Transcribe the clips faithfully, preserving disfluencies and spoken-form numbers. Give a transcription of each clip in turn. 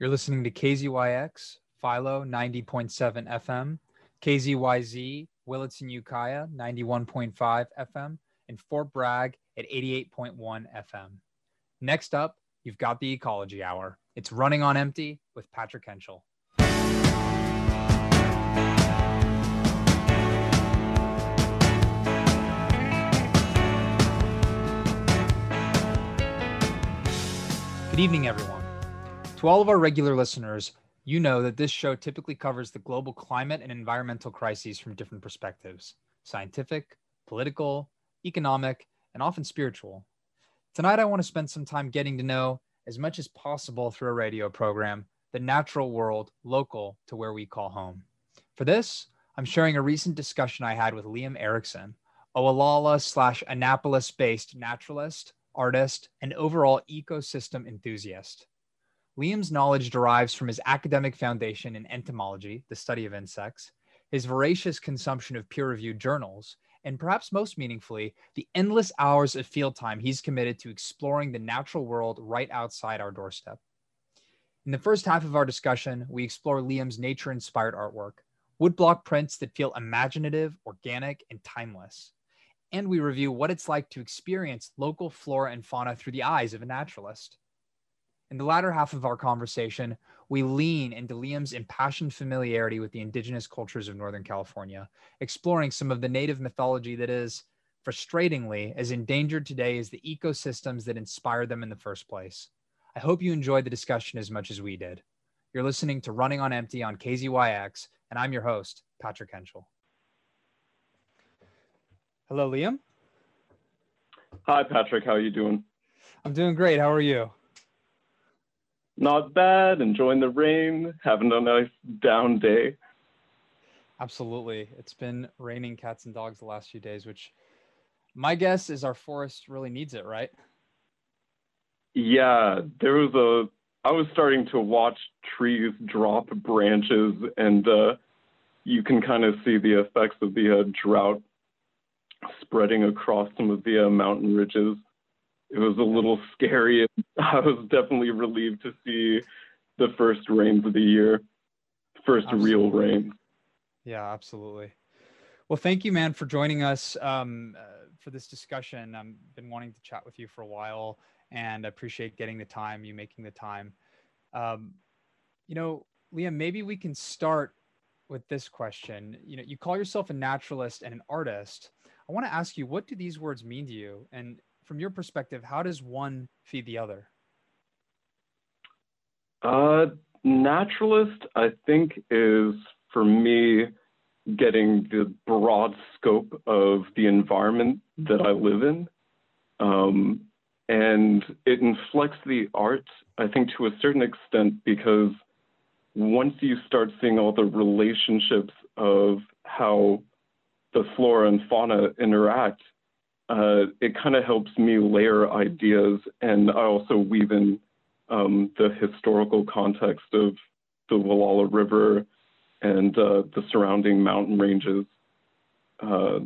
You're listening to K Z Y X, Philo, ninety point seven F M, K Z Y Z, Willitson, Ukiah, ninety-one point five F M, and Fort Bragg at eighty-eight point one F M. Next up, you've got the Ecology Hour. It's Running on Empty with Patrick Henschel. Good evening, everyone. To all of our regular listeners, you know that this show typically covers the global climate and environmental crises from different perspectives: scientific, political, economic, and often spiritual. Tonight, I want to spend some time getting to know, as much as possible through a radio program, the natural world local to where we call home. For this, I'm sharing a recent discussion I had with Liam Erickson, a Walla Walla slash Annapolis-based naturalist, artist, and overall ecosystem enthusiast. Liam's knowledge derives from his academic foundation in entomology, the study of insects, his voracious consumption of peer-reviewed journals, and perhaps most meaningfully, the endless hours of field time he's committed to exploring the natural world right outside our doorstep. In the first half of our discussion, we explore Liam's nature-inspired artwork, woodblock prints that feel imaginative, organic, and timeless. And we review what it's like to experience local flora and fauna through the eyes of a naturalist. In the latter half of our conversation, we lean into Liam's impassioned familiarity with the indigenous cultures of Northern California, exploring some of the native mythology that is, frustratingly, as endangered today as the ecosystems that inspired them in the first place. I hope you enjoyed the discussion as much as we did. You're listening to Running on Empty on K Z Y X, and I'm your host, Patrick Henschel. Hello, Liam. Hi, Patrick. How are you doing? I'm doing great. How are you? Not bad. Enjoying the rain. Having a nice down day. Absolutely. It's been raining cats and dogs the last few days, which my guess is our forest really needs it, right? Yeah. There was a... I was starting to watch trees drop branches, and uh, you can kind of see the effects of the uh, drought spreading across some of the uh, mountain ridges. It was a little scary. I was definitely relieved to see the first rains of the year, first absolutely. Real rain. Yeah, absolutely. Well, thank you, man, for joining us um, uh, for this discussion. I've been wanting to chat with you for a while, and I appreciate getting the time, you making the time. Um, you know, Liam, maybe we can start with this question. You know, you call yourself a naturalist and an artist. I want to ask you, what do these words mean to you? And from your perspective, how does one feed the other? Uh, naturalist, I think, is for me getting the broad scope of the environment that I live in. Um, and it inflects the art, I think, to a certain extent, because once you start seeing all the relationships of how the flora and fauna interact, uh, it kind of helps me layer ideas, and I also weave in um, the historical context of the Walla Walla River and uh, the surrounding mountain ranges. Uh,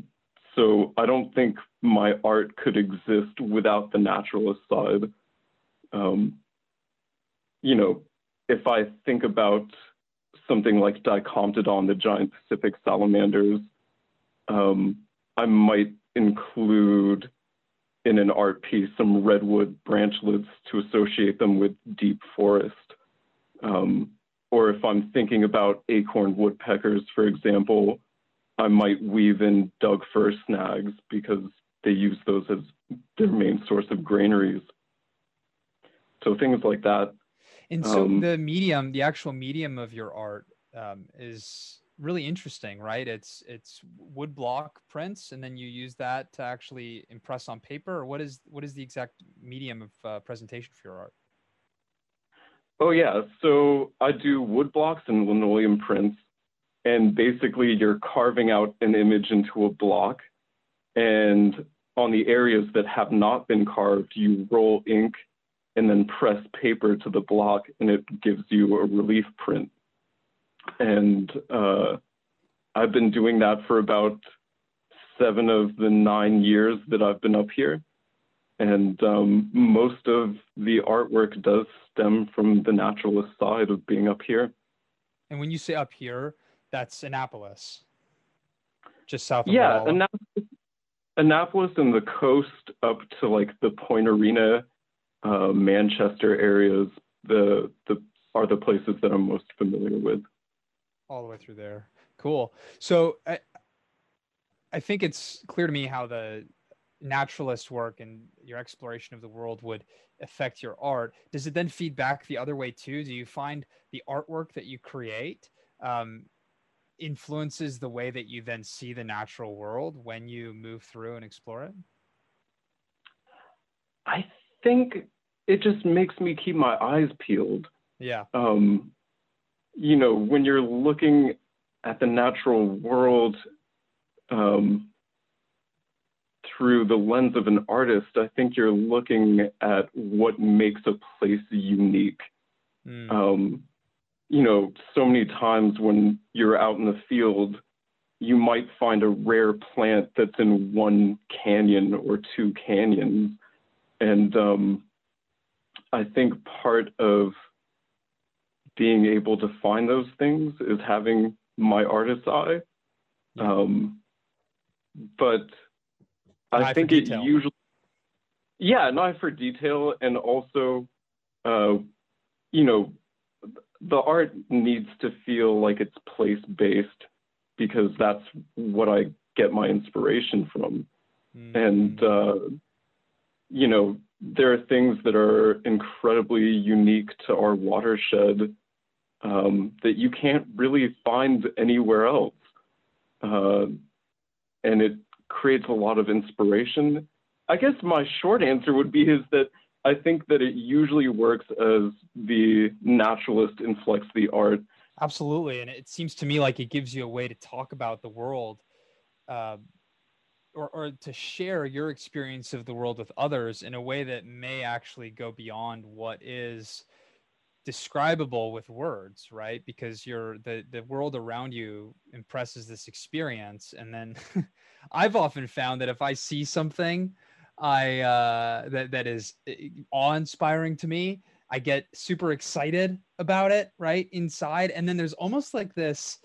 so I don't think my art could exist without the naturalist side. Um, you know, if I think about something like Dicomptodon, the giant Pacific salamanders, Um, I might include in an art piece some redwood branchlets to associate them with deep forest. Um, or if I'm thinking about acorn woodpeckers, for example, I might weave in dug fir snags because they use those as their main source of granaries. So things like that. And so um, the medium, the actual medium of your art um, is... really interesting, right? It's it's woodblock prints, and then you use that to actually impress on paper. Or what is what is the exact medium of uh, presentation for your art? Oh yeah, so I do woodblocks and linoleum prints, and basically you're carving out an image into a block, and on the areas that have not been carved, you roll ink, and then press paper to the block, and it gives you a relief print. And uh, I've been doing that for about seven of the nine years that I've been up here. And um, most of the artwork does stem from the naturalist side of being up here. And when you say up here, that's Annapolis, just south of yeah, Walla. Annapolis, Annapolis and the coast up to like the Point Arena, uh, Manchester areas. The the are the places that I'm most familiar with. All the way through there. Cool. So I, I think it's clear to me how the naturalist work and your exploration of the world would affect your art. Does it then feed back the other way too? Do you find the artwork that you create um, influences the way that you then see the natural world when you move through and explore it? I think it just makes me keep my eyes peeled. Yeah. Um, you know, when you're looking at the natural world um, through the lens of an artist, I think you're looking at what makes a place unique. Mm. Um, you know, so many times when you're out in the field, you might find a rare plant that's in one canyon or two canyons. And um, I think part of being able to find those things is having my artist's eye. Um, but I eye think it detail. usually, yeah, an eye for detail. And also, uh, you know, the art needs to feel like it's place-based because that's what I get my inspiration from. Mm. And, uh, you know, there are things that are incredibly unique to our watershed Um, that you can't really find anywhere else. Uh, and it creates a lot of inspiration. I guess my short answer would be is that I think that it usually works as the naturalist inflects the art. Absolutely. And it seems to me like it gives you a way to talk about the world uh, or, or to share your experience of the world with others in a way that may actually go beyond what is describable with words, right? Because you're the the world around you impresses this experience. And then I've often found that if I see something I uh that that is awe-inspiring to me, I get super excited about it right inside, and then there's almost like this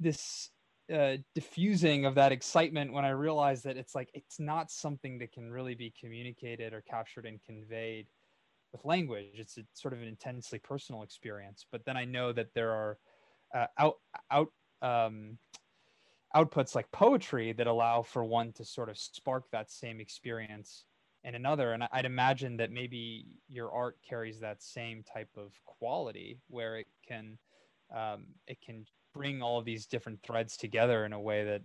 this uh diffusing of that excitement when I realize that it's like it's not something that can really be communicated or captured and conveyed with language. It's a, sort of an intensely personal experience. But then I know that there are uh, out out um, outputs like poetry that allow for one to sort of spark that same experience in another. And I'd imagine that maybe your art carries that same type of quality, where it can um, it can bring all of these different threads together in a way that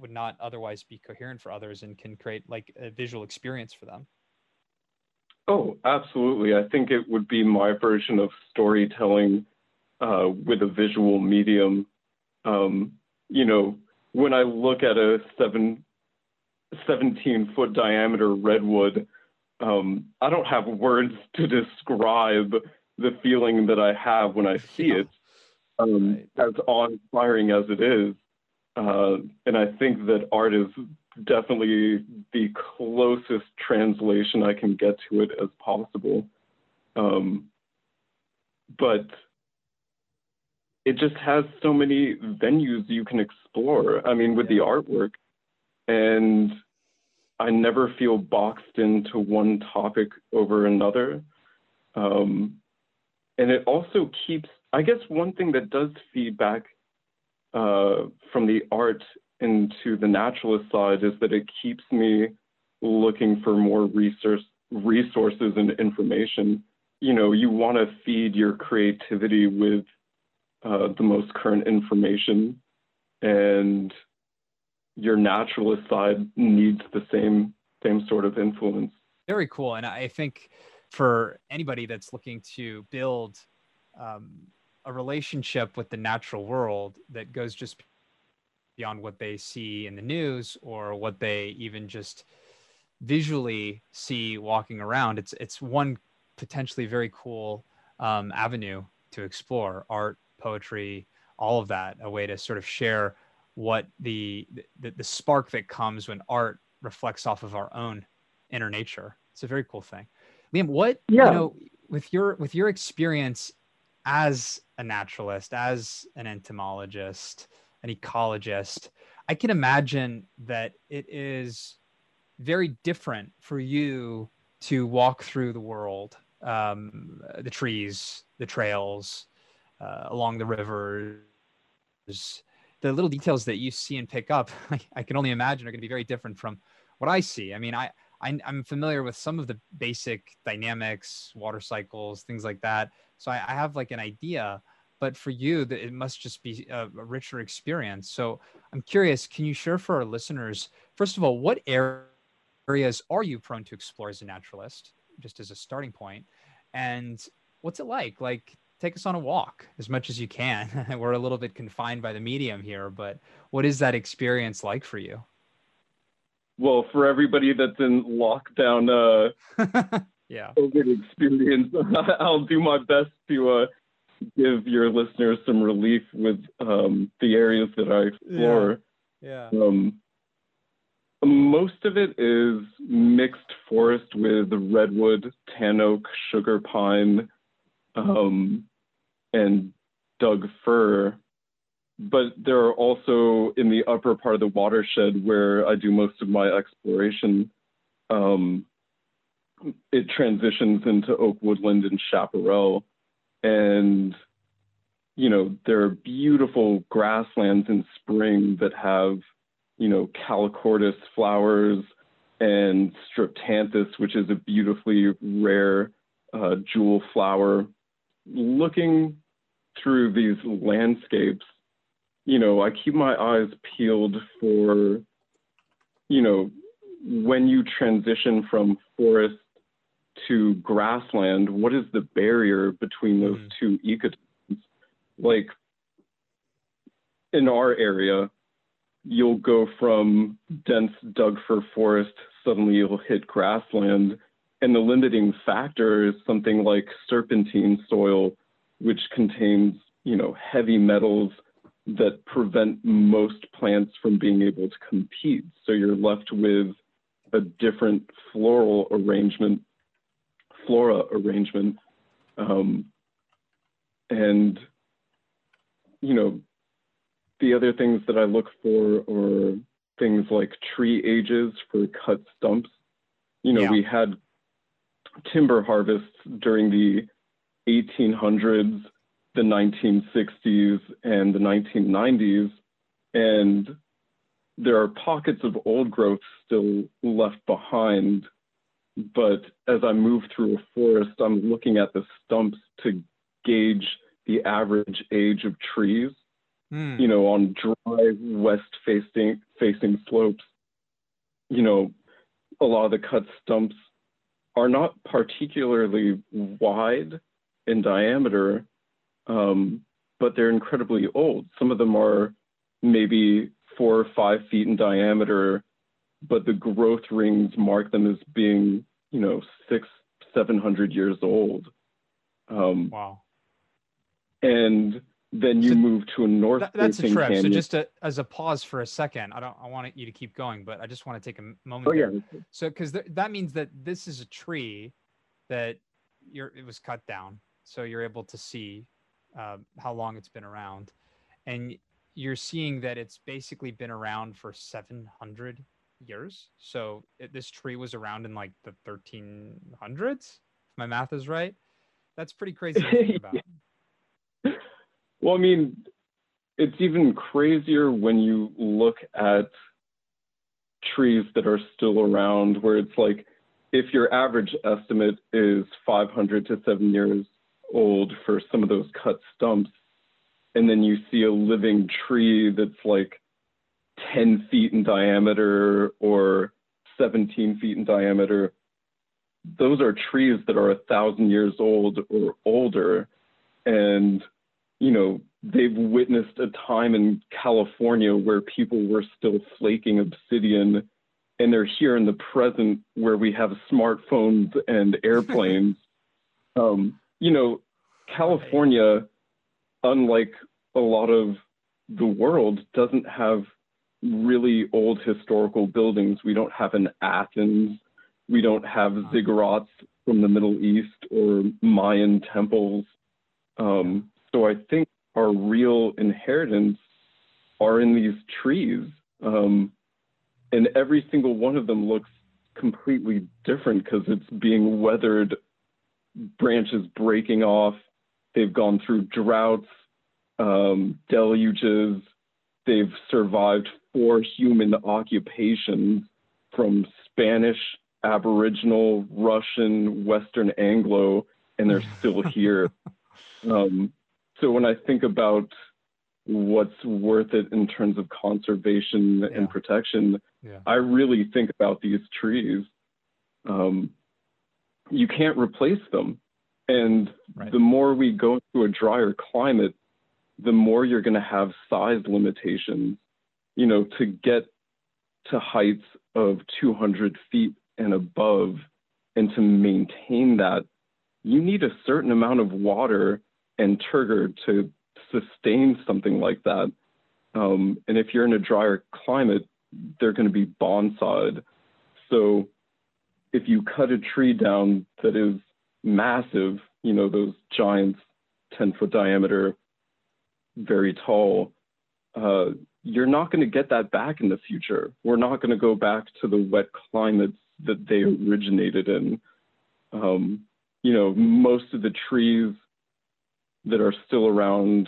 would not otherwise be coherent for others, and can create like a visual experience for them. Oh, absolutely. I think it would be my version of storytelling uh, with a visual medium. Um, you know, when I look at a seventeen-foot diameter redwood, um, I don't have words to describe the feeling that I have when I see it, um, as awe-inspiring as it is. Uh, and I think that art is definitely the closest translation I can get to it as possible. Um, but it just has so many venues you can explore, I mean, with yeah. the artwork. And I never feel boxed into one topic over another. Um, and it also keeps, I guess one thing that does feedback uh, from the art into the naturalist side is that it keeps me looking for more resource resources and information. You know, you want to feed your creativity with uh, the most current information, and your naturalist side needs the same same sort of influence. Very cool. And I think for anybody that's looking to build um, a relationship with the natural world that goes just beyond what they see in the news or what they even just visually see walking around, it's it's one potentially very cool um, avenue to explore. Art, poetry, all of that, a way to sort of share what the the, the spark that comes when art reflects off of our own inner nature. It's a very cool thing. Liam, what, yeah. you know, with your, with your experience as a naturalist, as an entomologist, an ecologist, I can imagine that it is very different for you to walk through the world, um, the trees, the trails, uh, along the rivers, the little details that you see and pick up, I, I can only imagine are going to be very different from what I see. I mean, I, I, I'm familiar with some of the basic dynamics, water cycles, things like that. So I, I have like an idea, but for you, that it must just be a, a richer experience. So I'm curious, can you share for our listeners, first of all, what areas are you prone to explore as a naturalist, just as a starting point? And what's it like? Like, take us on a walk as much as you can. We're a little bit confined by the medium here, but what is that experience like for you? Well, for everybody that's in lockdown, uh, yeah, COVID experience, I'll do my best to uh, give your listeners some relief with um, the areas that I explore. Yeah. yeah. Um, most of it is mixed forest with redwood, tan oak, sugar pine, um, and Doug fir. But there are also in the upper part of the watershed where I do most of my exploration, um, it transitions into oak woodland and chaparral. And, you know, there are beautiful grasslands in spring that have, you know, Calochortus flowers and Streptanthus, which is a beautifully rare uh, jewel flower. Looking through these landscapes, you know, I keep my eyes peeled for, you know, when you transition from forest to grassland, what is the barrier between those mm. two ecosystems? Like, in our area, you'll go from dense Doug fir forest, suddenly you'll hit grassland, and the limiting factor is something like serpentine soil, which contains, you know, heavy metals that prevent most plants from being able to compete. So you're left with a different floral arrangement, flora arrangement. Um, and, you know, the other things that I look for are things like tree ages for cut stumps. You know, yeah. we had timber harvests during the eighteen hundreds, the nineteen sixties, and the nineteen nineties, and there are pockets of old growth still left behind, but as I move through a forest, I'm looking at the stumps to gauge the average age of trees. Mm. You know, on dry, west-facing facing slopes, you know, a lot of the cut stumps are not particularly wide in diameter, Um, but they're incredibly old. Some of them are maybe four or five feet in diameter, but the growth rings mark them as being, you know, six, seven hundred years old. Um, wow. And then you so move to a north. That, that's a trip. Canyon. So just a, as a pause for a second, I don't, I want you to keep going, but I just want to take a moment. Oh, there. Yeah. So, cause th- that means that this is a tree that you're, it was cut down. So you're able to see Uh, how long it's been around, and you're seeing that it's basically been around for seven hundred years. So it, this tree was around in like the thirteen hundreds, if my math is right. That's pretty crazy to think about. Well, I mean, it's even crazier when you look at trees that are still around, where it's like, if your average estimate is five hundred to seven years old for some of those cut stumps, and then you see a living tree that's like ten feet in diameter or seventeen feet in diameter, those are trees that are a thousand years old or older. And, you know, they've witnessed a time in California where people were still flaking obsidian, and they're here in the present where we have smartphones and airplanes. um, You know, California, unlike a lot of the world, doesn't have really old historical buildings. We don't have an Athens. We don't have ziggurats from the Middle East or Mayan temples. Um, so I think our real inheritance are in these trees. Um, and every single one of them looks completely different because it's being weathered, branches breaking off. They've gone through droughts, um, deluges. They've survived four human occupations from Spanish, Aboriginal, Russian, Western Anglo, and they're still here. Um, so when I think about what's worth it in terms of conservation yeah. and protection, yeah. I really think about these trees. Um, you can't replace them. And right. the more we go to a drier climate, the more you're going to have size limitations. You know, to get to heights of two hundred feet and above and to maintain that, you need a certain amount of water and turgor to sustain something like that. Um, and if you're in a drier climate, they're going to be bonsai'd. So if you cut a tree down that is massive, you know, those giants, ten foot diameter, very tall, uh, you're not going to get that back in the future. We're not going to go back to the wet climates that they originated in. Um, you know, most of the trees that are still around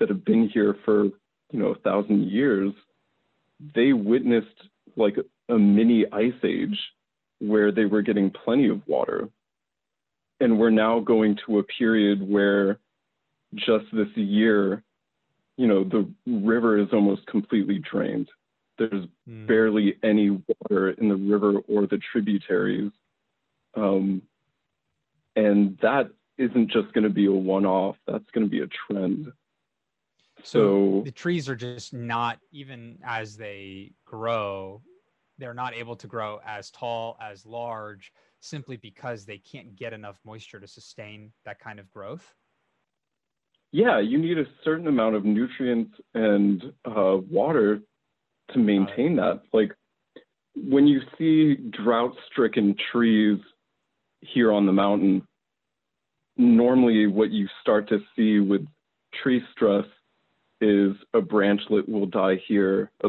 that have been here for, you know, a thousand years, they witnessed like a mini ice age where they were getting plenty of water. And we're now going to a period where just this year, you know, the river is almost completely drained. There's mm. barely any water in the river or the tributaries. Um, and that isn't just going to be a one-off. That's going to be a trend. So, so the trees are just not, even as they grow, they're not able to grow as tall, as large, simply because they can't get enough moisture to sustain that kind of growth? Yeah, you need a certain amount of nutrients and uh, water to maintain that. Like when you see drought-stricken trees here on the mountain, normally what you start to see with tree stress is a branchlet will die here, a,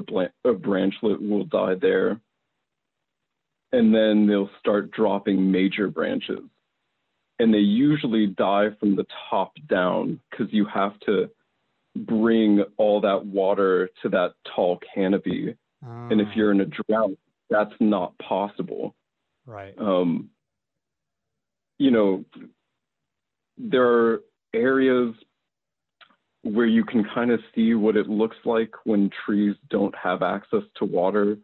a branchlet will die there, and then they'll start dropping major branches. And they usually die from the top down because you have to bring all that water to that tall canopy. Ah. And if you're in a drought, that's not possible. Right. Um, you know, there are areas where you can kind of see what it looks like when trees don't have access to water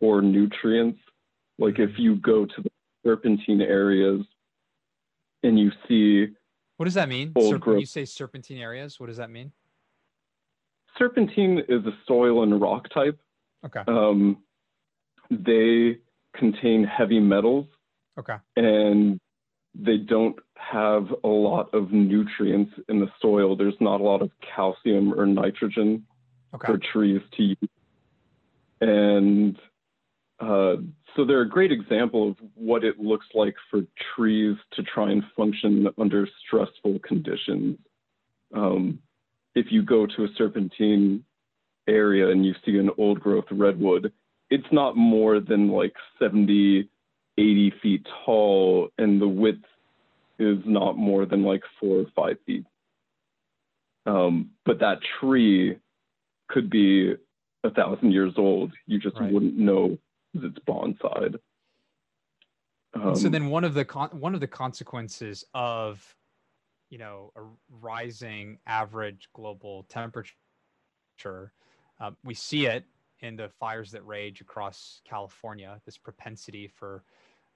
or nutrients. Like if you go to the serpentine areas, and you see... What does that mean? Ser- when you say serpentine areas, what does that mean? Serpentine is a soil and rock type. Okay. Um, they contain heavy metals. Okay. And they don't have a lot of nutrients in the soil. There's not a lot of calcium or nitrogen okay. for trees to use. And... Uh, so they're a great example of what it looks like for trees to try and function under stressful conditions. Um, if you go to a serpentine area and you see an old growth redwood, it's not more than like seventy, eighty feet tall, and the width is not more than like four or five feet. Um, but that tree could be a thousand years old. You just right. wouldn't know. It's bonsai'd. Um, so then, one of the con- one of the consequences of, you know, a rising average global temperature, um, we see it in the fires that rage across California. This propensity for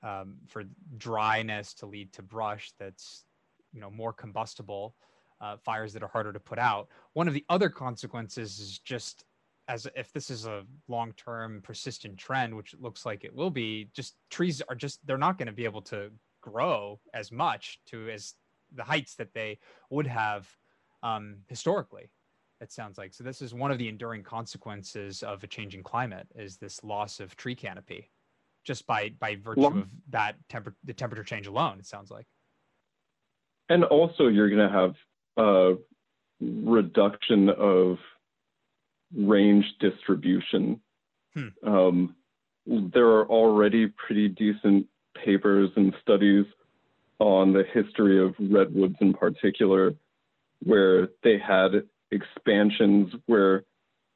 um, for dryness to lead to brush that's, you know, more combustible, uh, fires that are harder to put out. One of the other consequences is just, as if this is a long-term persistent trend, which it looks like it will be, just trees are just, they're not going to be able to grow as much to as the heights that they would have um, historically, it sounds like. So this is one of the enduring consequences of a changing climate, is this loss of tree canopy, just by by virtue well, of that temper the temperature change alone, it sounds like. And also you're going to have a reduction of range distribution. Hmm. Um, there are already pretty decent papers and studies on the history of redwoods in particular, where they had expansions where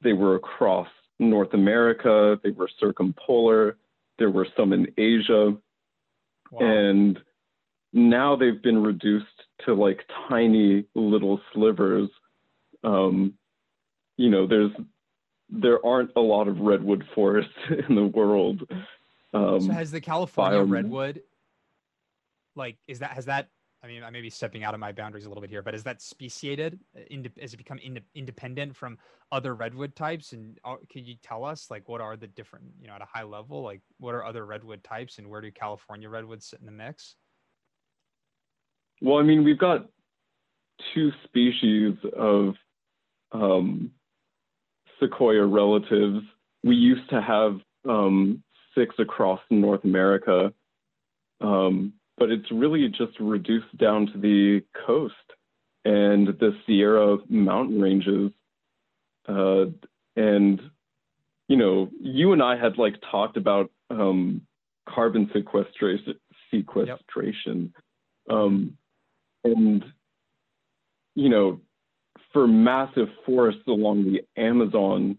they were across North America, they were circumpolar, there were some in Asia. Wow. And now they've been reduced to like tiny little slivers. Um, you know, there's there aren't a lot of redwood forests in the world. Um, so has the California biome. redwood, like, is that, has that, I mean, I may be stepping out of my boundaries a little bit here, but is that speciated? Inde- has it become ind- independent from other redwood types? And uh, could you tell us, like, what are the different, you know, at a high level, like, what are other redwood types and where do California redwoods sit in the mix? Well, I mean, we've got two species of um, sequoia relatives. We used to have um, six across North America. Um, but it's really just reduced down to the coast and the Sierra mountain ranges. Uh, and, you know, you and I had like talked about um, carbon sequestration, sequestration. Yep. Um, and, you know, for massive forests along the Amazon,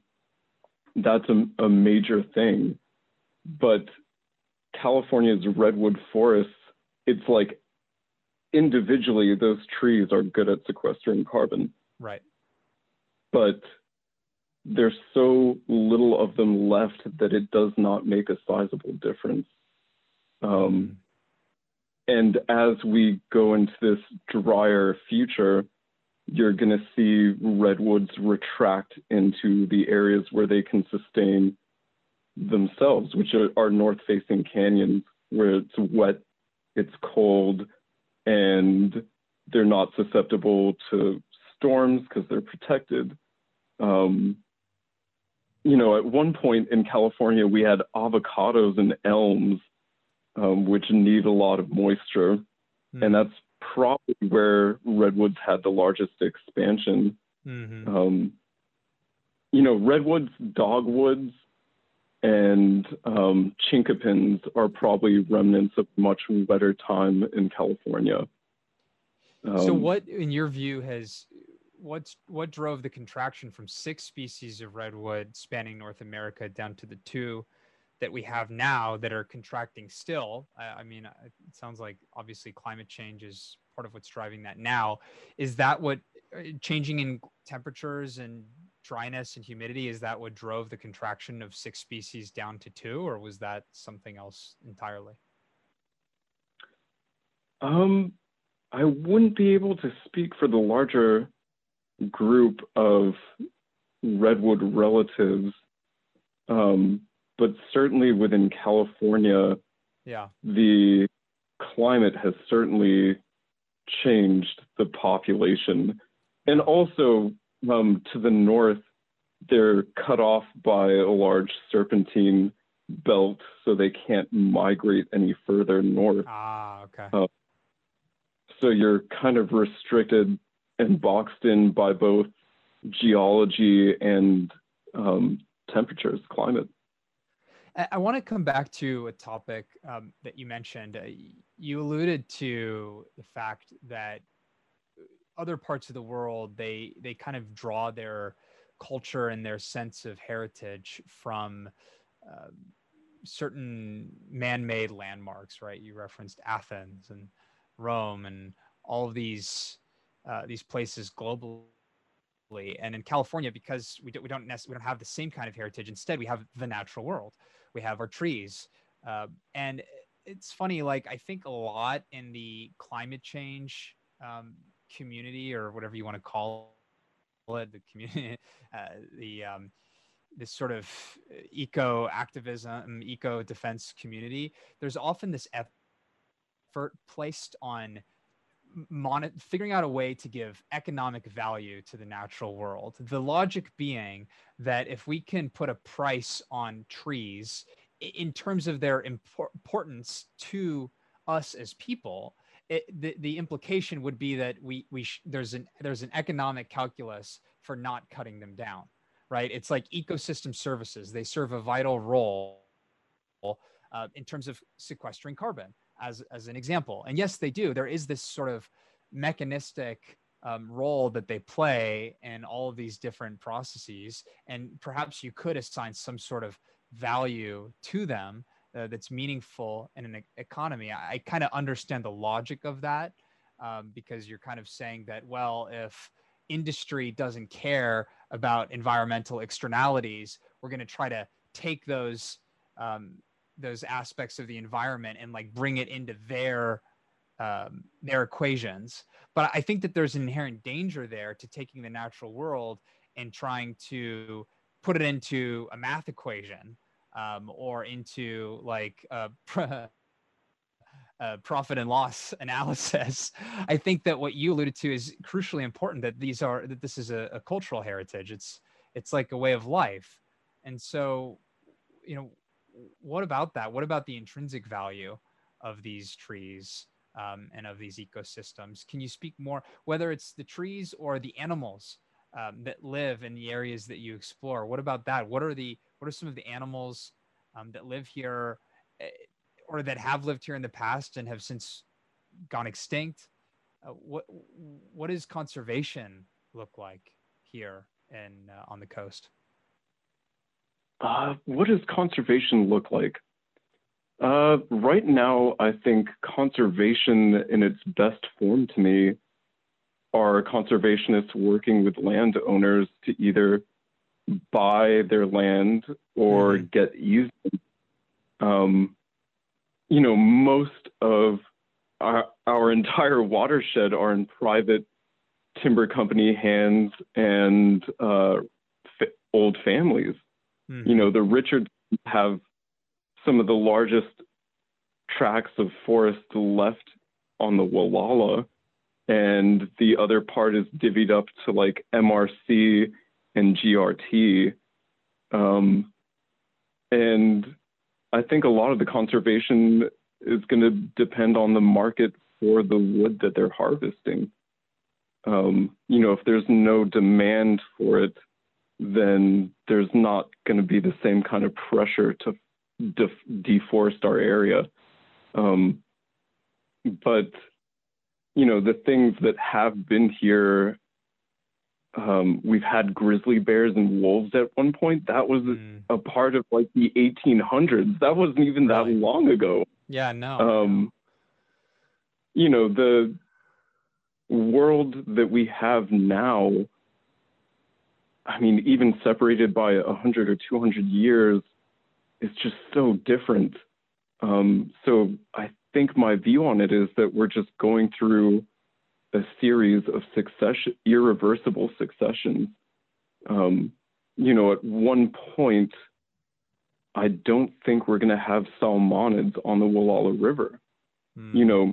that's a, a major thing. But California's redwood forests, it's like individually those trees are good at sequestering carbon. Right. But there's so little of them left that it does not make a sizable difference. Um, and as we go into this drier future, you're going to see redwoods retract into the areas where they can sustain themselves, which are, are north-facing canyons where it's wet, it's cold, and they're not susceptible to storms because they're protected. Um, you know, at one point in California, we had avocados and elms, um, which need a lot of moisture. Mm. And that's probably where redwoods had the largest expansion. Mm-hmm. Um, you know, redwoods, dogwoods, and um, chinkapins are probably remnants of much wetter time in California. Um, so what, in your view, has, what's, what drove the contraction from six species of redwood spanning North America down to the two that we have now that are contracting still? I, I mean, it sounds like obviously climate change is part of what's driving that now. Is that what, changing in temperatures and dryness and humidity, is that what drove the contraction of six species down to two, or was that something else entirely? Um, I wouldn't be able to speak for the larger group of redwood relatives, um, but certainly within California, yeah, the climate has certainly changed the population. And also, Um, to the north, they're cut off by a large serpentine belt, so they can't migrate any further north. Ah, okay. Uh, so you're kind of restricted and boxed in by both geology and um, temperatures, climate. I, I want to come back to a topic um, that you mentioned. Uh, you alluded to the fact that other parts of the world, they they kind of draw their culture and their sense of heritage from uh, certain man-made landmarks, right? You referenced Athens and Rome and all of these uh, these places globally. And in California, because we, do, we don't nec- we don't have the same kind of heritage. Instead, we have the natural world. We have our trees, uh, and it's funny. Like, I think a lot in the climate change Um, community, or whatever you want to call it, the community, uh, the um, this sort of eco activism, eco defense community. There's often this effort placed on mon- figuring out a way to give economic value to the natural world. The logic being that if we can put a price on trees, in terms of their impor importance to us as people, it, the, the implication would be that we, we sh there's an there's an economic calculus for not cutting them down, right? It's like ecosystem services. They serve a vital role uh, in terms of sequestering carbon, as, as an example. And yes, they do. There is this sort of mechanistic um, role that they play in all of these different processes. And perhaps you could assign some sort of value to them uh, that's meaningful in an e economy. I, I kind of understand the logic of that um, because you're kind of saying that, well, if industry doesn't care about environmental externalities, we're going to try to take those um, those aspects of the environment and like bring it into their um, their equations. But I think that there's an inherent danger there to taking the natural world and trying to put it into a math equation um, or into like a, a profit and loss analysis. I think that what you alluded to is crucially important, that these are, that this is a, a cultural heritage. It's, it's like a way of life. And so, you know, what about that? What about the intrinsic value of these trees um, and of these ecosystems? Can you speak more, whether it's the trees or the animals Um, that live in the areas that you explore? What about that? What are the, what are some of the animals um, that live here or that have lived here in the past and have since gone extinct? Uh, what, what does conservation look like here and uh, on the coast? Uh, what does conservation look like? Uh, right now, I think conservation in its best form to me are conservationists working with landowners to either buy their land or mm-hmm. get easements. Um, you know, most of our, our entire watershed are in private timber company hands and uh, fa old families. Mm-hmm. You know, the Richards have some of the largest tracts of forest left on the Walla Walla, and the other part is divvied up to like M R C and G R T. Um, and I think a lot of the conservation is going to depend on the market for the wood that they're harvesting. Um, you know, if there's no demand for it, then there's not going to be the same kind of pressure to def deforest our area. Um, but you know, the things that have been here, um, we've had grizzly bears and wolves at one point. That was mm. a part of like the eighteen hundreds. That wasn't even really that long ago. Yeah, no. Um, you know, the world that we have now, I mean, even separated by a hundred or two hundred years, is just so different. Um, so I I think my view on it is that we're just going through a series of succession, irreversible successions. Um, you know, at one point, I don't think we're going to have salmonids on the Walla Walla River. Mm. You know,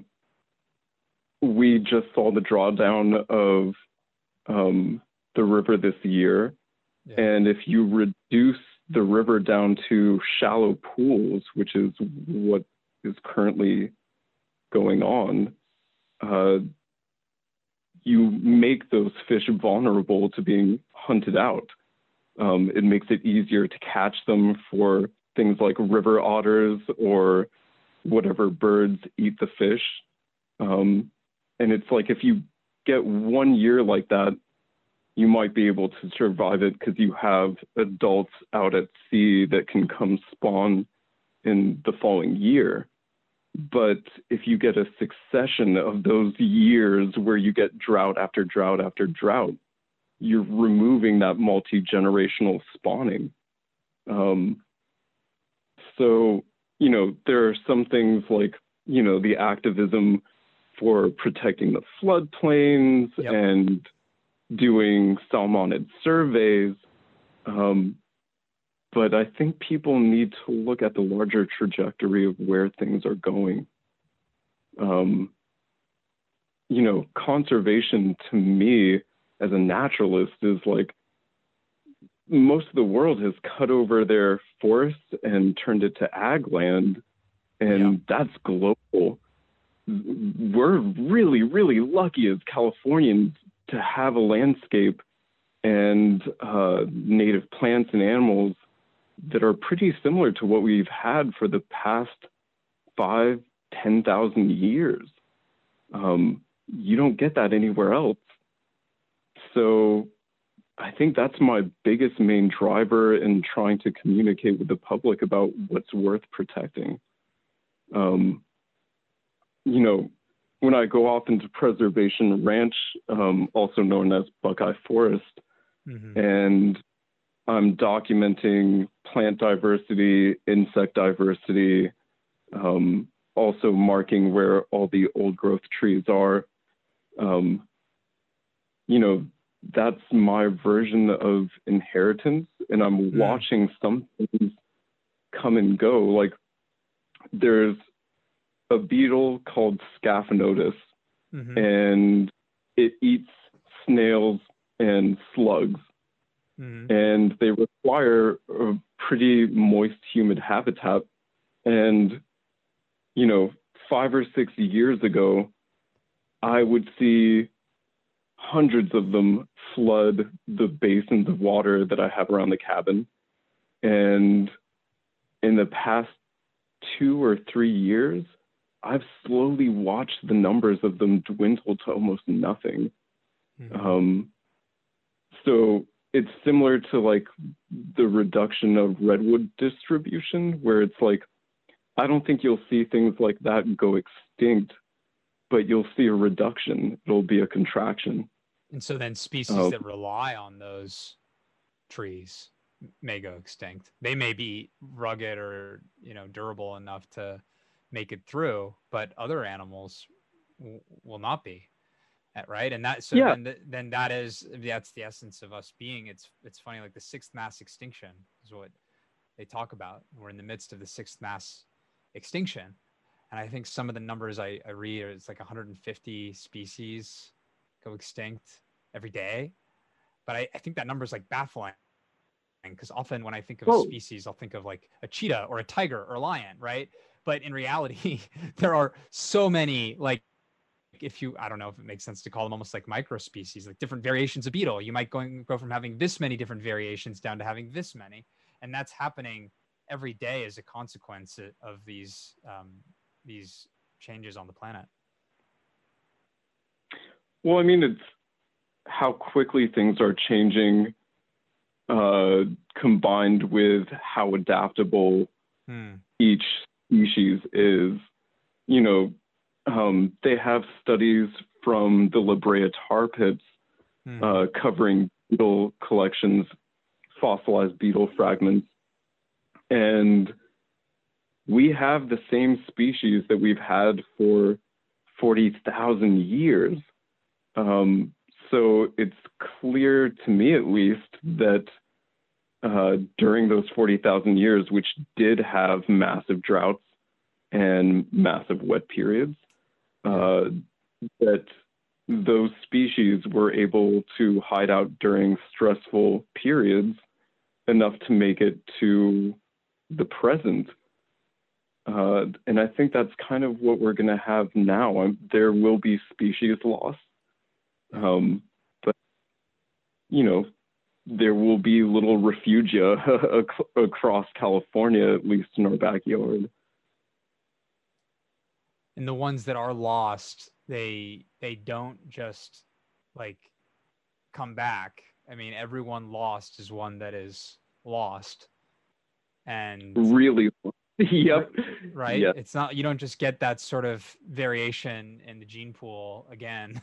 we just saw the drawdown of um, the river this year. Yeah. And if you reduce the river down to shallow pools, which is what is currently going on, uh, you make those fish vulnerable to being hunted out. Um, it makes it easier to catch them for things like river otters or whatever birds eat the fish. Um, and it's like, if you get one year like that, you might be able to survive it because you have adults out at sea that can come spawn in the following year. But if you get a succession of those years where you get drought after drought after drought, you're removing that multi-generational spawning. Um, so, you know, there are some things like, you know, the activism for protecting the floodplains yep. and doing salmonid surveys. Um, But I think people need to look at the larger trajectory of where things are going. Um, you know, conservation to me as a naturalist is like most of the world has cut over their forests and turned it to ag land, and yeah. that's global. We're really, really lucky as Californians to have a landscape and uh, native plants and animals that are pretty similar to what we've had for the past five, ten thousand years. Um, you don't get that anywhere else. So I think that's my biggest main driver in trying to communicate with the public about what's worth protecting. Um, you know, when I go off into Preservation Ranch, um, also known as Buckeye Forest, mm-hmm. and I'm documenting plant diversity, insect diversity, um, also marking where all the old growth trees are. Um, you know, that's my version of inheritance, and I'm watching some things come and go. Like, there's a beetle called Scaphanotus, mm-hmm. and it eats snails and slugs, mm-hmm. and they require a pretty moist, humid habitat. And, you know, five or six years ago, I would see hundreds of them flood the basins of water that I have around the cabin. And in the past two or three years, I've slowly watched the numbers of them dwindle to almost nothing. Mm-hmm. Um, so it's similar to like the reduction of redwood distribution, where it's like, I don't think you'll see things like that go extinct, but you'll see a reduction. It'll be a contraction. And so then species um, that rely on those trees may go extinct. They may be rugged or, you know, durable enough to make it through, but other animals w- will not be, right? And that, so yeah. then, th- then that is, that's the essence of us being, it's, it's funny, like the sixth mass extinction is what they talk about. We're in the midst of the sixth mass extinction. And I think some of the numbers I, I read, it's like one hundred fifty species go extinct every day. But I, I think that number is like baffling, because often when I think of Whoa. a species, I'll think of like a cheetah or a tiger or a lion, right? But in reality, there are so many, like, if you, I don't know if it makes sense to call them almost like micro species, like different variations of beetle. You might go, go from having this many different variations down to having this many. And that's happening every day as a consequence of these um, these changes on the planet. Well, I mean, it's how quickly things are changing, uh, combined with how adaptable hmm. each species is. You know, um, they have studies from the La Brea tar pits hmm. uh, covering beetle collections, fossilized beetle fragments, and we have the same species that we've had for forty thousand years. Um, so it's clear to me, at least, that uh, during those forty thousand years, which did have massive droughts and massive wet periods, uh, that those species were able to hide out during stressful periods enough to make it to the present. Uh, and I think that's kind of what we're going to have now. I'm, there will be species loss, um, but, you know, there will be little refugia across California, at least in our backyard. And the ones that are lost, they they don't just, like, come back. I mean, everyone lost is one that is lost. And really lost. Yep. Right. Yep. It's not, you don't just get that sort of variation in the gene pool again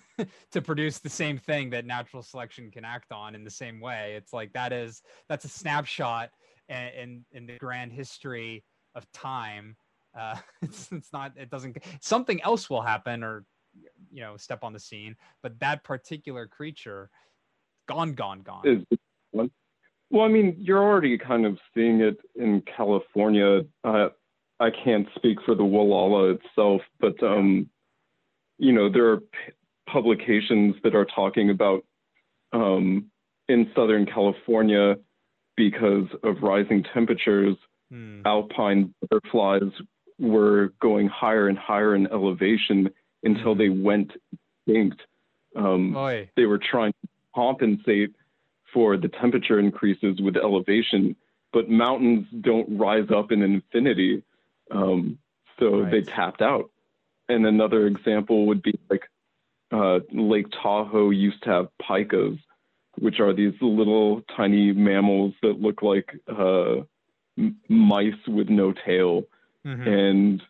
to produce the same thing that natural selection can act on in the same way. It's like, that is, that's a snapshot in, in the grand history of time. Uh, it's, it's not, it doesn't, something else will happen or, you know, step on the scene, but that particular creature gone, gone, gone. Is- Well, I mean, you're already kind of seeing it in California. Uh, I can't speak for the Walla Walla itself, but, um, you know, there are p- publications that are talking about um, in Southern California, because of rising temperatures, hmm. alpine butterflies were going higher and higher in elevation until hmm. they went extinct. Um, they were trying to compensate for the temperature increases with elevation, but mountains don't rise up in infinity. Um, so right. they tapped out. And another example would be like uh, Lake Tahoe used to have picas, which are these little tiny mammals that look like uh, m- mice with no tail. Mm-hmm. And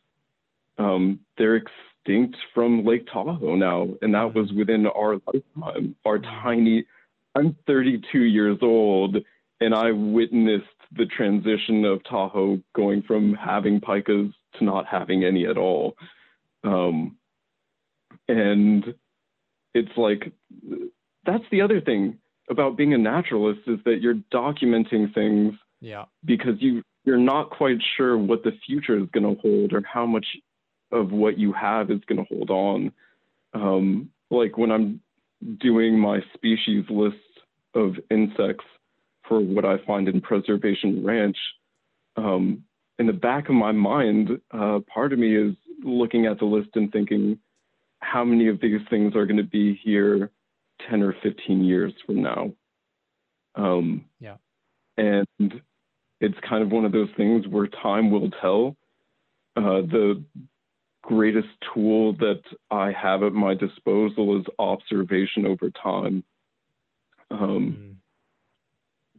um, they're extinct from Lake Tahoe now. And that was within our lifetime, our tiny, I'm thirty-two years old, and I witnessed the transition of Tahoe going from having picas to not having any at all. Um, and it's like, that's the other thing about being a naturalist, is that you're documenting things yeah. because you, you're not quite sure what the future is going to hold or how much of what you have is going to hold on. Um, like when I'm doing my species list of insects for what I find in Preservation Ranch, um, in the back of my mind, uh, part of me is looking at the list and thinking, how many of these things are going to be here ten or fifteen years from now? Um, yeah. And it's kind of one of those things where time will tell. Uh, the greatest tool that I have at my disposal is observation over time. Um,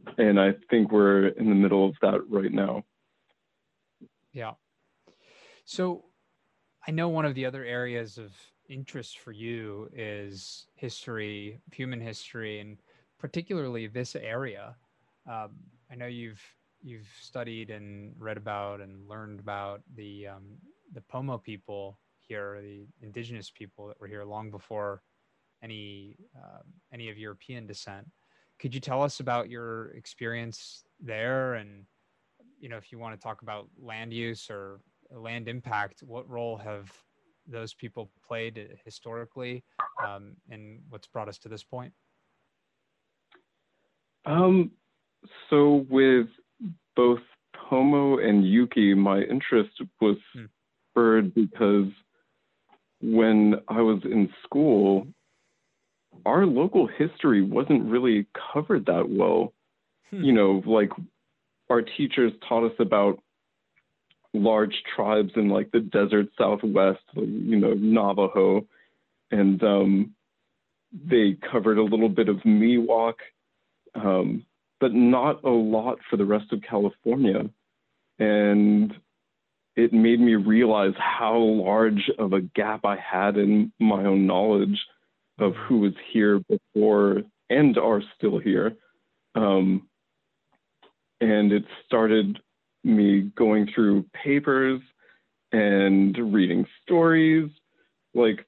mm. And I think we're in the middle of that right now. Yeah. So I know one of the other areas of interest for you is history, human history, and particularly this area. Um, I know you've you've studied and read about and learned about the um, the Pomo people here, the indigenous people that were here long before any uh, any of European descent. Could you tell us about your experience there, and you know, if you want to talk about land use or land impact, what role have those people played historically, um, and what's brought us to this point? Um, so with both Pomo and Yuki, my interest was hmm. spurred because when I was in school, our local history wasn't really covered that well. Hmm. You know, like our teachers taught us about large tribes in like the desert Southwest, you know, Navajo, and um, they covered a little bit of Miwok, um, but not a lot for the rest of California. And it made me realize how large of a gap I had in my own knowledge of who was here before and are still here. Um, and it started me going through papers and reading stories, like,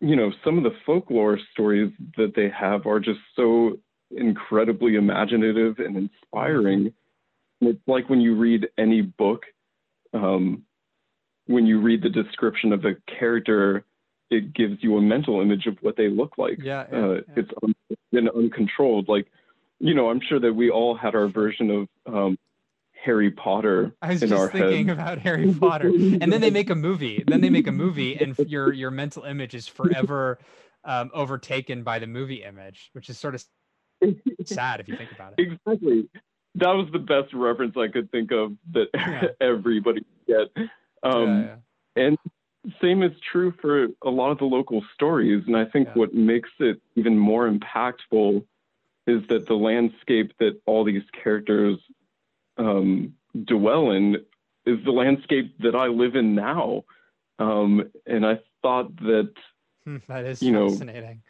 you know, some of the folklore stories that they have are just so incredibly imaginative and inspiring. It's like when you read any book, um, when you read the description of a character, it gives you a mental image of what they look like. Yeah, yeah, uh, yeah. It's un- and uncontrolled. Like, you know, I'm sure that we all had our version of um, Harry Potter. I was in just our thinking head. about Harry Potter, and then they make a movie. Then they make a movie, and your your mental image is forever um, overtaken by the movie image, which is sort of sad if you think about it. Exactly. That was the best reference I could think of that yeah. everybody could get. Um, yeah, yeah. And same is true for a lot of the local stories. And I think yeah. what makes it even more impactful is that the landscape that all these characters Um, dwell in is the landscape that I live in now. Um, and I thought that, that is you fascinating.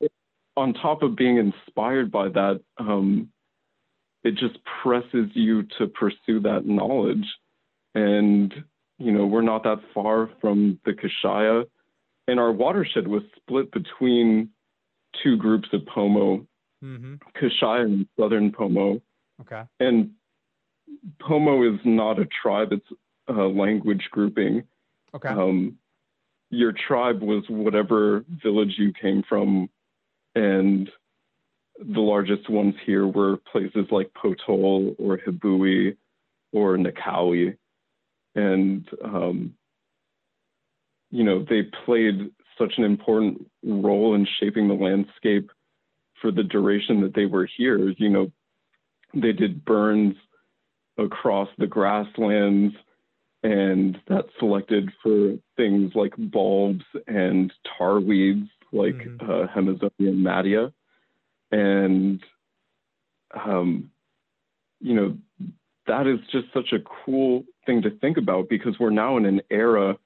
Know, on top of being inspired by that, um, it just presses you to pursue that knowledge. And, you know, we're not that far from the Kashaya, and our watershed was split between two groups of Pomo, mm-hmm. Kashaya and Southern Pomo. Okay. And Pomo is not a tribe, it's a language grouping. Okay. Um, your tribe was whatever village you came from, and the largest ones here were places like Potol or Hibui or Nakawi. And, um, you know, they played such an important role in shaping the landscape for the duration that they were here. You know, they did burns across the grasslands, and that's selected for things like bulbs and tar weeds, like mm-hmm. uh, Hemizonia madia. And, um, you know, that is just such a cool thing to think about, because we're now in an era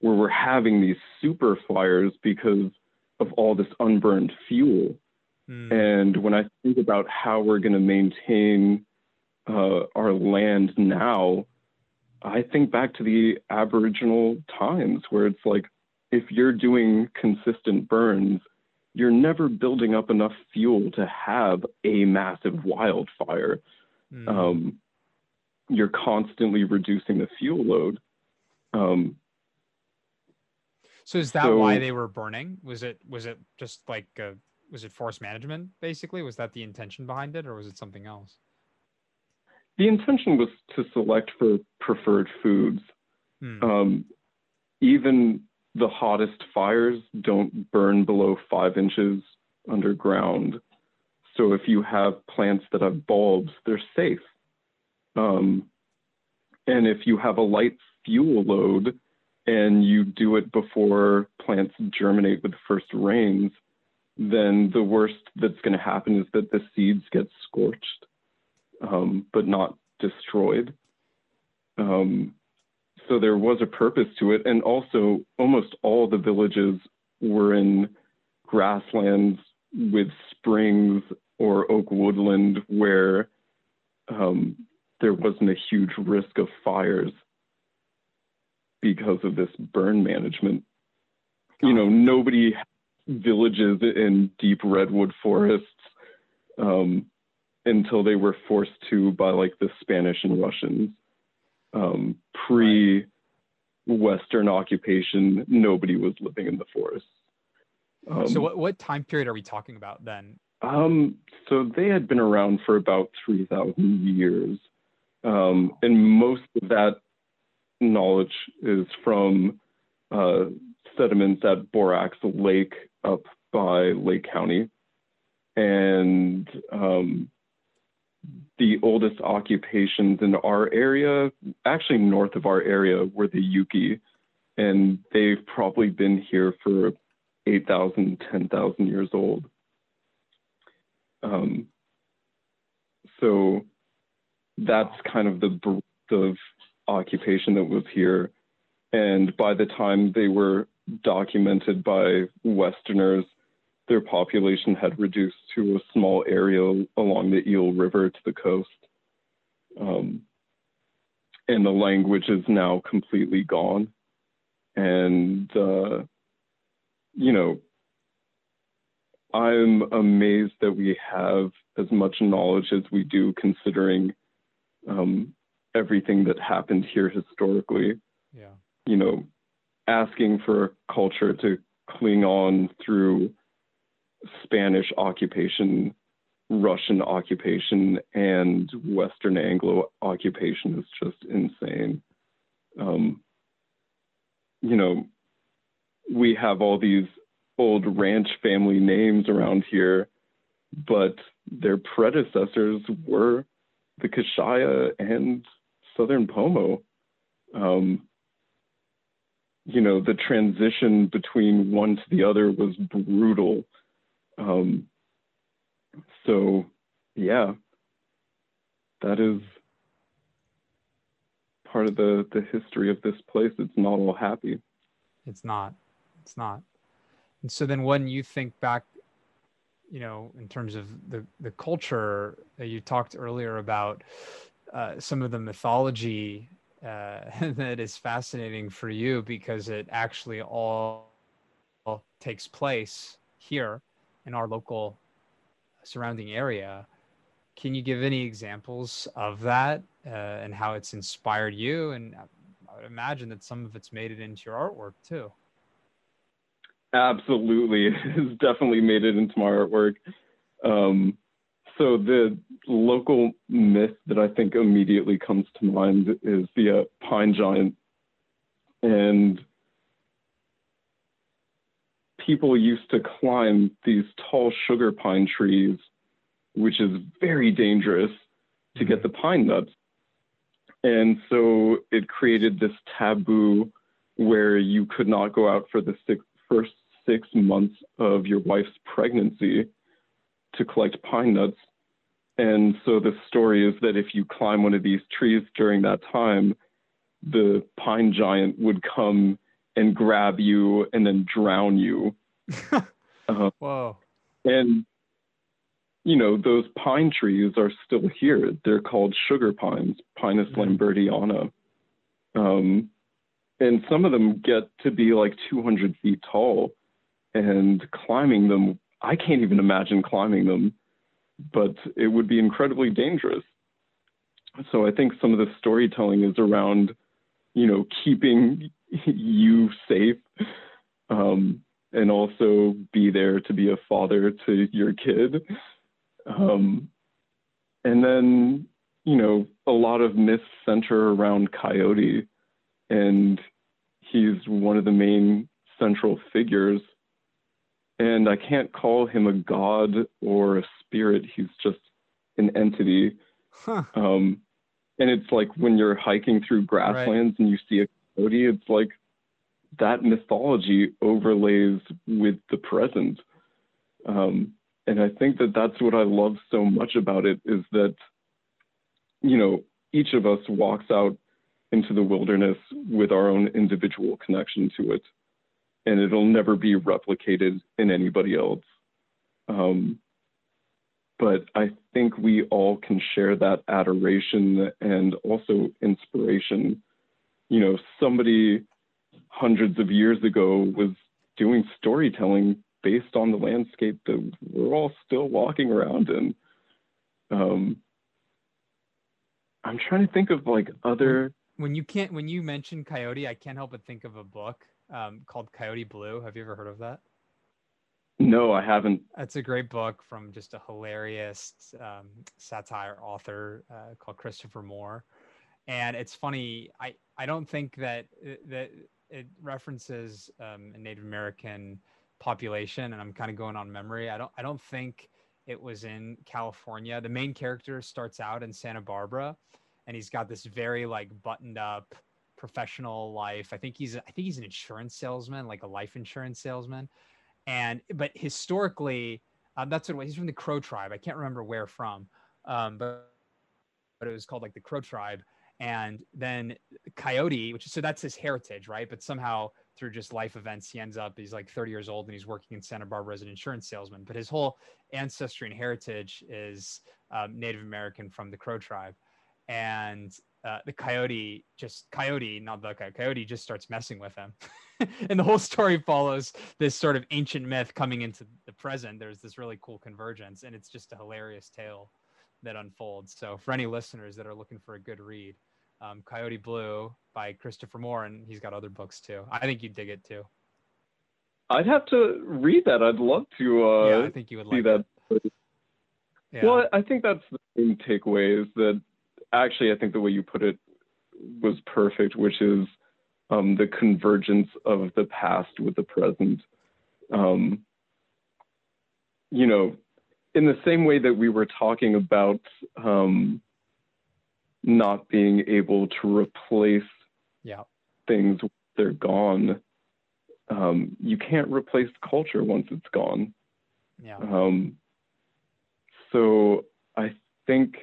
where we're having these super fires because of all this unburned fuel. Mm. And when I think about how we're going to maintain uh, our land now, I think back to the Aboriginal times where it's like, if you're doing consistent burns, you're never building up enough fuel to have a massive wildfire. Mm. Um, you're constantly reducing the fuel load. Um, So is that so, why they were burning? Was it was it just like a, was it forest management basically? Was that the intention behind it, or was it something else? The intention was to select for preferred foods. Hmm. Um, even the hottest fires don't burn below five inches underground. So if you have plants that have bulbs, they're safe. Um, and if you have a light fuel load, and you do it before plants germinate with the first rains, then the worst that's going to happen is that the seeds get scorched, um, but not destroyed. Um, so there was a purpose to it. And also, almost all the villages were in grasslands with springs or oak woodland where um, there wasn't a huge risk of fires, because of this burn management. You know, nobody villages in deep redwood forests um, until they were forced to by like the Spanish and Russians. Um, pre-Western occupation, nobody was living in the forests. Um, so what, what time period are we talking about then? Um, so they had been around for about three thousand years. Um, and most of that knowledge is from uh, sediments at Borax Lake up by Lake County. And um, the oldest occupations in our area, actually north of our area, were the Yuki. And they've probably been here for eight thousand, ten thousand years old. Um, so that's kind of the breadth of occupation that was here. And by the time they were documented by Westerners, their population had reduced to a small area along the Eel River to the coast. Um, and the language is now completely gone. And, uh, you know, I'm amazed that we have as much knowledge as we do, considering um, everything that happened here historically. Yeah. You know, asking for culture to cling on through Spanish occupation, Russian occupation, and Western Anglo occupation is just insane. Um, you know, we have all these old ranch family names around here, but their predecessors were the Kashaya and Southern Pomo. Um, you know, the transition between one to the other was brutal. Um, so, yeah, that is part of the, the history of this place. It's not all happy. It's not. It's not. And so then when you think back, you know, in terms of the, the culture that you talked earlier about, Uh, some of the mythology uh, that is fascinating for you, because it actually all takes place here in our local surrounding area. Can you give any examples of that uh, and how it's inspired you? And I would imagine that some of it's made it into your artwork too. Absolutely. It's definitely made it into my artwork. Um, so the local myth that I think immediately comes to mind is the uh, pine giant. And people used to climb these tall sugar pine trees, which is very dangerous, to get the pine nuts. And so it created this taboo where you could not go out for the six, first six months of your wife's pregnancy to collect pine nuts. And so the story is that if you climb one of these trees during that time, the pine giant would come and grab you and then drown you. uh, Whoa. And, you know, those pine trees are still here. They're called sugar pines, Pinus lambertiana. Um, and some of them get to be like two hundred feet tall, and climbing them, I can't even imagine climbing them, but it would be incredibly dangerous. So I think some of the storytelling is around, you know, keeping you safe, um, and also be there to be a father to your kid. Um, and then, you know, a lot of myths center around Coyote, and he's one of the main central figures. And I can't call him a god or a spirit. He's just an entity. Huh. Um, and it's like when you're hiking through grasslands, right, and you see a coyote, it's like that mythology overlays with the present. Um, and I think that that's what I love so much about it, is that, you know, each of us walks out into the wilderness with our own individual connection to it, and it'll never be replicated in anybody else. Um, but I think we all can share that adoration and also inspiration. You know, somebody hundreds of years ago was doing storytelling based on the landscape that we're all still walking around in. Um, I'm trying to think of like other... When you can't, when you mention Coyote, I can't help but think of a book um, called Coyote Blue. Have you ever heard of that? No, I haven't. That's a great book from just a hilarious um, satire author uh, called Christopher Moore. And it's funny, I, I don't think that it, that it references um, a Native American population, and I'm kind of going on memory. I don't I don't think it was in California. The main character starts out in Santa Barbara, and he's got this very like buttoned up professional life. I think he's I think he's an insurance salesman, like a life insurance salesman. And but historically, uh, that's what it was. He's from the Crow Tribe. I can't remember where from, um, but but it was called like the Crow Tribe. And then Coyote, which is, so that's his heritage, right? But somehow through just life events, he ends up, he's like thirty years old and he's working in Santa Barbara as an insurance salesman. But his whole ancestry and heritage is um, Native American from the Crow Tribe. And uh, the coyote just coyote, not the coyote, coyote just starts messing with him. And the whole story follows this sort of ancient myth coming into the present. There's this really cool convergence, and it's just a hilarious tale that unfolds. So for any listeners that are looking for a good read, um, Coyote Blue by Christopher Moore, and he's got other books too. I think you'd dig it too. I'd have to read that. I'd love to uh, yeah, I think you would see like that. Yeah. Well, I think that's the main takeaway, is that actually, I think the way you put it was perfect, which is um, the convergence of the past with the present. Um, you know, in the same way that we were talking about um, not being able to replace yeah. things when they're gone, um, you can't replace culture once it's gone. Yeah. Um, so I think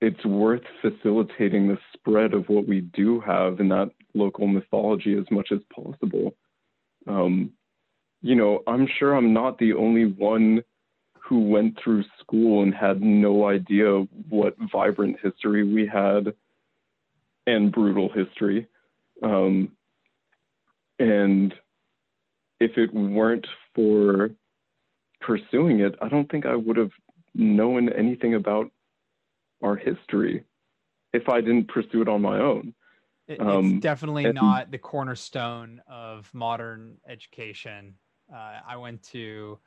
it's worth facilitating the spread of what we do have in that local mythology as much as possible. Um, you know, I'm sure I'm not the only one who went through school and had no idea what vibrant history we had and brutal history. Um, and if it weren't for pursuing it, I don't think I would have known anything about our history if I didn't pursue it on my own. It, it's um, definitely and, not the cornerstone of modern education. Uh, I went to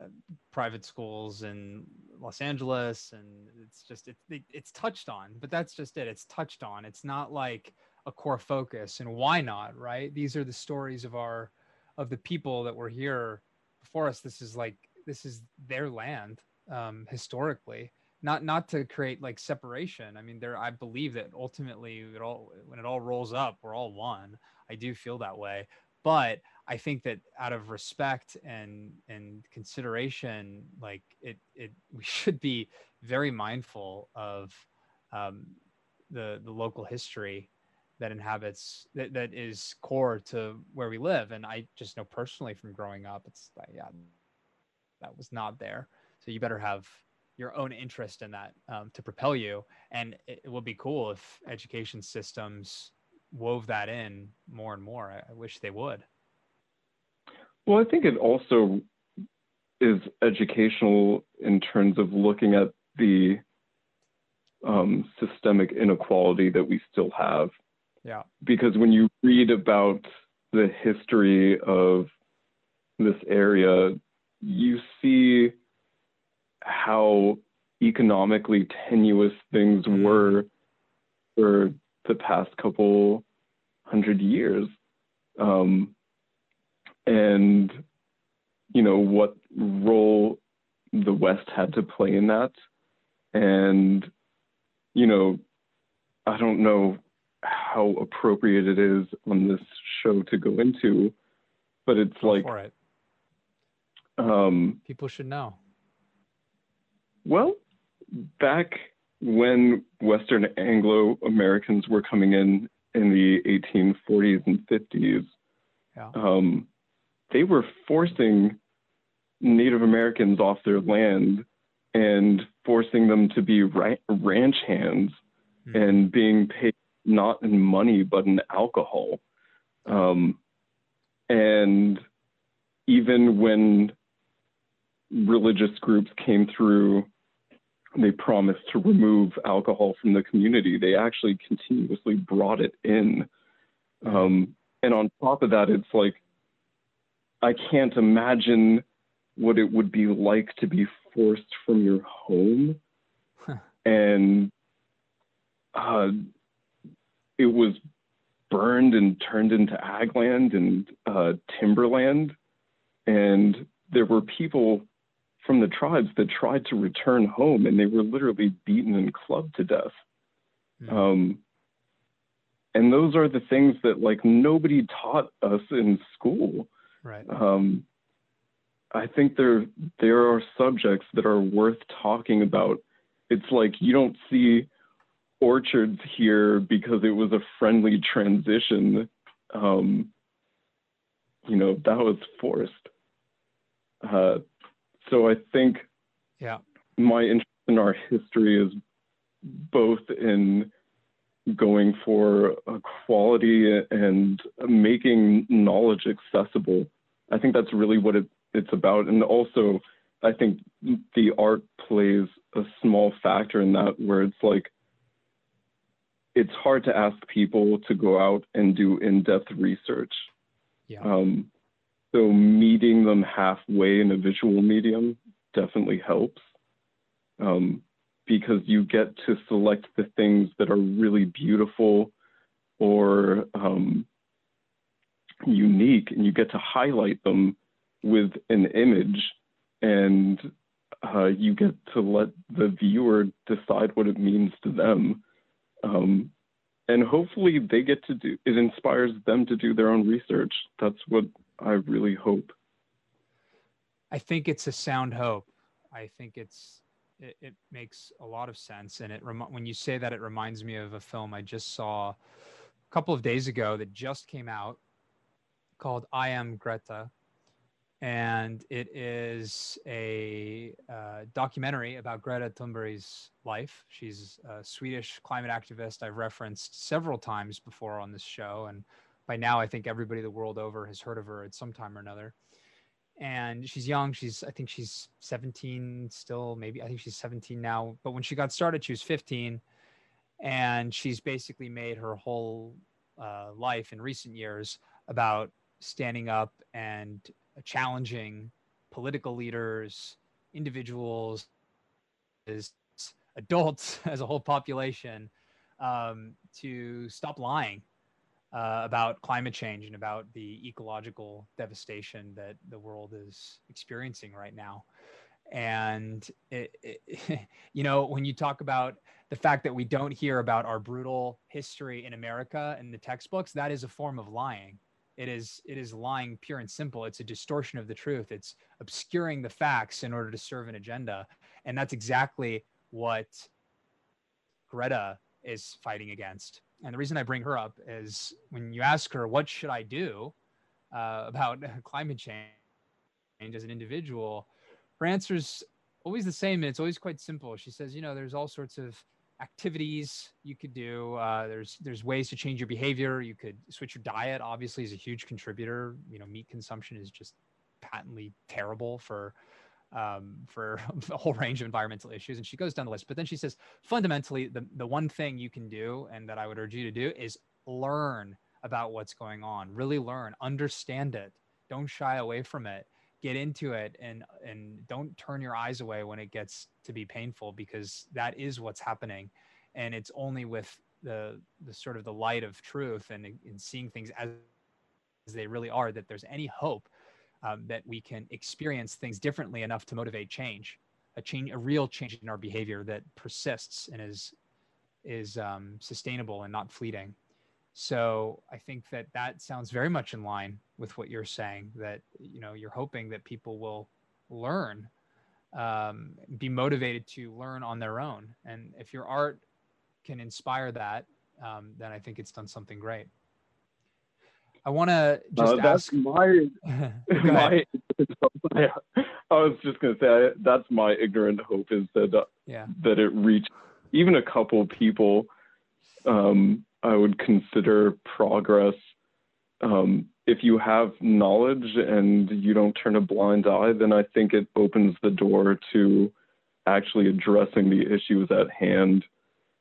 uh, private schools in Los Angeles, and it's just it, it, it's touched on, but that's just it. It's touched on. It's not like a core focus, and why not, right? These are the stories of our of the people that were here before us. This is like this is their land um, historically. Not not to create like separation. I mean, there. I believe that ultimately, it all when it all rolls up, we're all one. I do feel that way, but I think that out of respect and and consideration, like it it we should be very mindful of um, the the local history that inhabits that, that is core to where we live. And I just know personally from growing up, it's like, yeah, that was not there. So you better have your own interest in that um, to propel you. And it, it would be cool if education systems wove that in more and more. I, I wish they would. Well, I think it also is educational in terms of looking at the um, systemic inequality that we still have. Yeah. Because when you read about the history of this area, you see how economically tenuous things mm. were for the past couple hundred years. Um, and, you know, what role the West had to play in that. And, you know, I don't know how appropriate it is on this show to go into, but it's go like... for it. Um, People should know. Well, back when Western Anglo-Americans were coming in in the eighteen forties and fifties, yeah. um, they were forcing Native Americans off their land and forcing them to be ra- ranch hands mm-hmm. and being paid not in money but in alcohol. Um, and even when religious groups came through, they promised to remove alcohol from the community. They actually continuously brought it in. Um, and on top of that, it's like, I can't imagine what it would be like to be forced from your home. Huh. And uh, it was burned and turned into ag land and uh, timberland. And there were people from the tribes that tried to return home, and they were literally beaten and clubbed to death. Mm. Um, and those are the things that like nobody taught us in school. Right. Um, I think there, there are subjects that are worth talking about. It's like, you don't see orchards here because it was a friendly transition. Um, you know, that was forced. Uh, So I think yeah. my interest in our history is both in going for equality and making knowledge accessible. I think that's really what it, it's about. And also, I think the art plays a small factor in that, where it's like, it's hard to ask people to go out and do in-depth research. Yeah. Um, So meeting them halfway in a visual medium definitely helps, um, because you get to select the things that are really beautiful or um, unique, and you get to highlight them with an image, and uh, you get to let the viewer decide what it means to them. Um, and hopefully they get to do, it inspires them to do their own research. That's what I really hope. I think it's a sound hope. I think it's it, it makes a lot of sense, and it rem- when you say that, it reminds me of a film I just saw a couple of days ago that just came out called I Am Greta, and it is a uh, documentary about Greta Thunberg's life. She's a Swedish climate activist I've referenced several times before on this show, and by now, I think everybody the world over has heard of her at some time or another. And she's young. She's, I think she's seventeen still, maybe. I think she's seventeen now. But when she got started, she was fifteen. And she's basically made her whole uh, life in recent years about standing up and challenging political leaders, individuals, adults as a whole population um, to stop lying uh, about climate change and about the ecological devastation that the world is experiencing right now. And, it, it, you know, when you talk about the fact that we don't hear about our brutal history in America in the textbooks, that is a form of lying. It is, it is lying pure and simple. It's a distortion of the truth. It's obscuring the facts in order to serve an agenda. And that's exactly what Greta is fighting against. And the reason I bring her up is when you ask her, what should I do uh, about climate change as an individual? Her answer's always the same, and it's always quite simple. She says, you know, there's all sorts of activities you could do. Uh, there's there's ways to change your behavior. You could switch your diet, obviously, is a huge contributor. You know, meat consumption is just patently terrible for, um, for a whole range of environmental issues. And she goes down the list. But then she says, fundamentally, the, the one thing you can do and that I would urge you to do is learn about what's going on. Really learn. Understand it. Don't shy away from it. Get into it, and and don't turn your eyes away when it gets to be painful, because that is what's happening. And it's only with the the sort of the light of truth and, and seeing things as they really are that there's any hope um, that we can experience things differently enough to motivate change, a change, a real change in our behavior that persists and is is um, sustainable and not fleeting. So I think that that sounds very much in line with what you're saying, that, you know, you're hoping that people will learn, um, be motivated to learn on their own. And if your art can inspire that, um, then I think it's done something great. I want to just uh, that's ask. My, my, I was just going to say, that's my ignorant hope, is that, yeah. that it reached even a couple people. Um, I would consider progress. Um, if you have knowledge and you don't turn a blind eye, then I think it opens the door to actually addressing the issues at hand,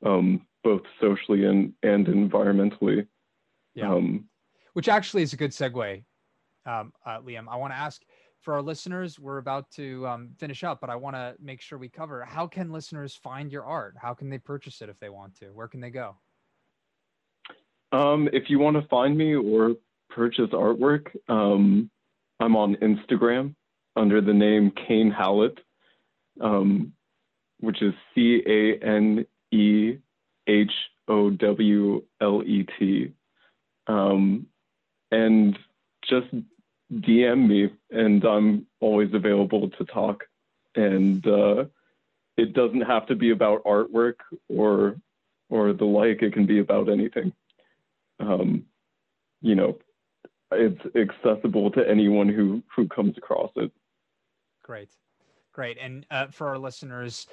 um, both socially and, and environmentally. Yeah. Um, Which actually is a good segue, um, uh, Liam. I want to ask for our listeners, we're about to um, finish up, but I want to make sure we cover, how can listeners find your art? How can they purchase it if they want to? Where can they go? Um, if you want to find me or purchase artwork, um, I'm on Instagram under the name Kane Hallett, um, which is C A N E H O W L E T. Um, and just D M me, and I'm always available to talk. And uh, it doesn't have to be about artwork or, or the like. It can be about anything. Um, you know, it's accessible to anyone who, who comes across it. Great. Great. And uh, for our listeners,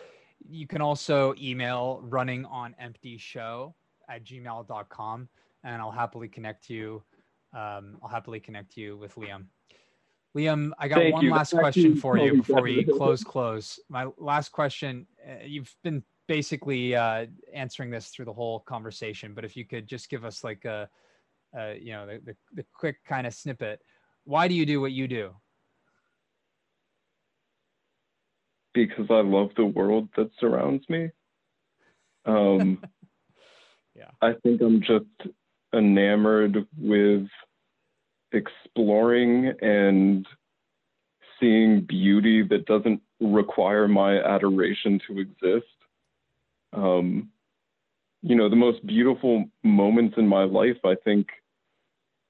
you can also email running on empty show at gmail dot com, and I'll happily connect you. Um, I'll happily connect you with Liam. Liam, I got Thank one you. last Thank question you. for you before we close, close. My last question, uh, you've been basically uh, answering this through the whole conversation, but if you could just give us like a, a you know, the, the, the quick kind of snippet, why do you do what you do? Because I love the world that surrounds me. Um, yeah, I think I'm just enamored with exploring and seeing beauty that doesn't require my adoration to exist. Um, you know, the most beautiful moments in my life, I think,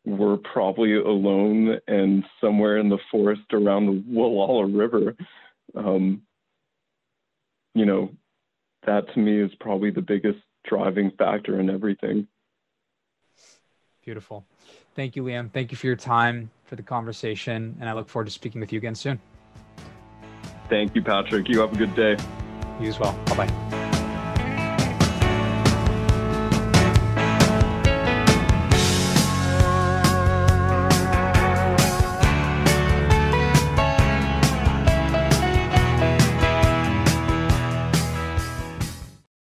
were probably alone and somewhere in the forest around the Walla Walla River. Um, you know, that to me is probably the biggest driving factor in everything. Beautiful. Thank you, Liam. Thank you for your time, for the conversation, and I look forward to speaking with you again soon. Thank you, Patrick. You have a good day. You as well. Bye-bye.